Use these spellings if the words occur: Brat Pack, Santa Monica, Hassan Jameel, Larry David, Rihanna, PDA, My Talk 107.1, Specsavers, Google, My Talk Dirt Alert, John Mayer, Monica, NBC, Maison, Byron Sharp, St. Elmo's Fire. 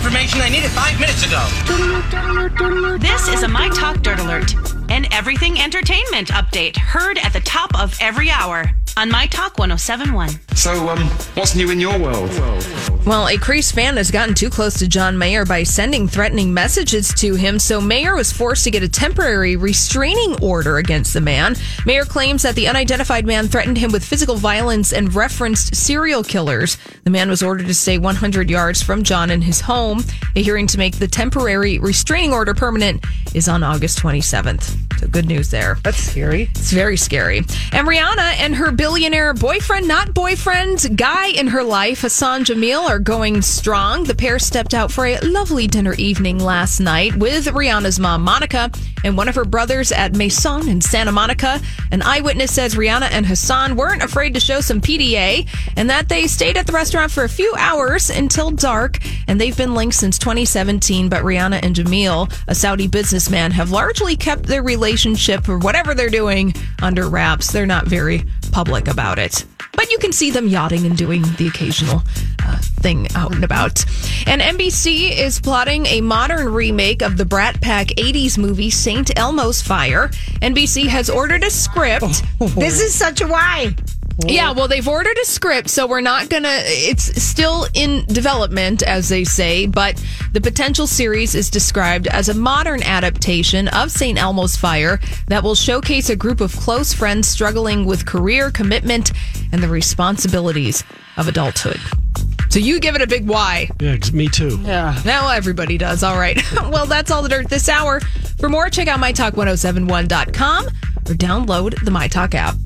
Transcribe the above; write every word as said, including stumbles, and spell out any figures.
information I needed five minutes ago. This is a My Talk Dirt Alert, an everything entertainment update heard at the top of every hour on My Talk one oh seven point one. So, um, what's new in your world? Well, a Crease fan has gotten too close to John Mayer by sending threatening messages to him, so Mayer was forced to get a temporary restraining order against the man. Mayer claims that the unidentified man threatened him with physical violence and referenced serial killers. The man was ordered to stay one hundred yards from John and his home. A hearing to make the temporary restraining order permanent is on August twenty-seventh. So good news there. That's scary. It's very scary. And Rihanna and her billionaire boyfriend, not boyfriend, guy in her life, Hassan Jameel, are going strong. The pair stepped out for a lovely dinner evening last night with Rihanna's mom, Monica, and one of her brothers at Maison in Santa Monica. An eyewitness says Rihanna and Hassan weren't afraid to show some P D A and that they stayed at the restaurant for a few hours until dark, and they've been linked since twenty seventeen, but Rihanna and Jameel, a Saudi businessman, have largely kept their relationship Relationship or whatever they're doing under wraps. They're not very public about it, but you can see them yachting and doing the occasional uh, thing out and about. And N B C is plotting a modern remake of the Brat Pack eighties movie Saint Elmo's Fire. N B C has ordered a script. This is such a why. Yeah, well, they've ordered a script, so we're not going to... It's still in development, as they say, but the potential series is described as a modern adaptation of Saint Elmo's Fire that will showcase a group of close friends struggling with career, commitment, and the responsibilities of adulthood. So you give it a big why. Yeah, me too. Yeah. Now everybody does. All right. Well, that's all the dirt this hour. For more, check out my talk one oh seven one dot com or download the My Talk app.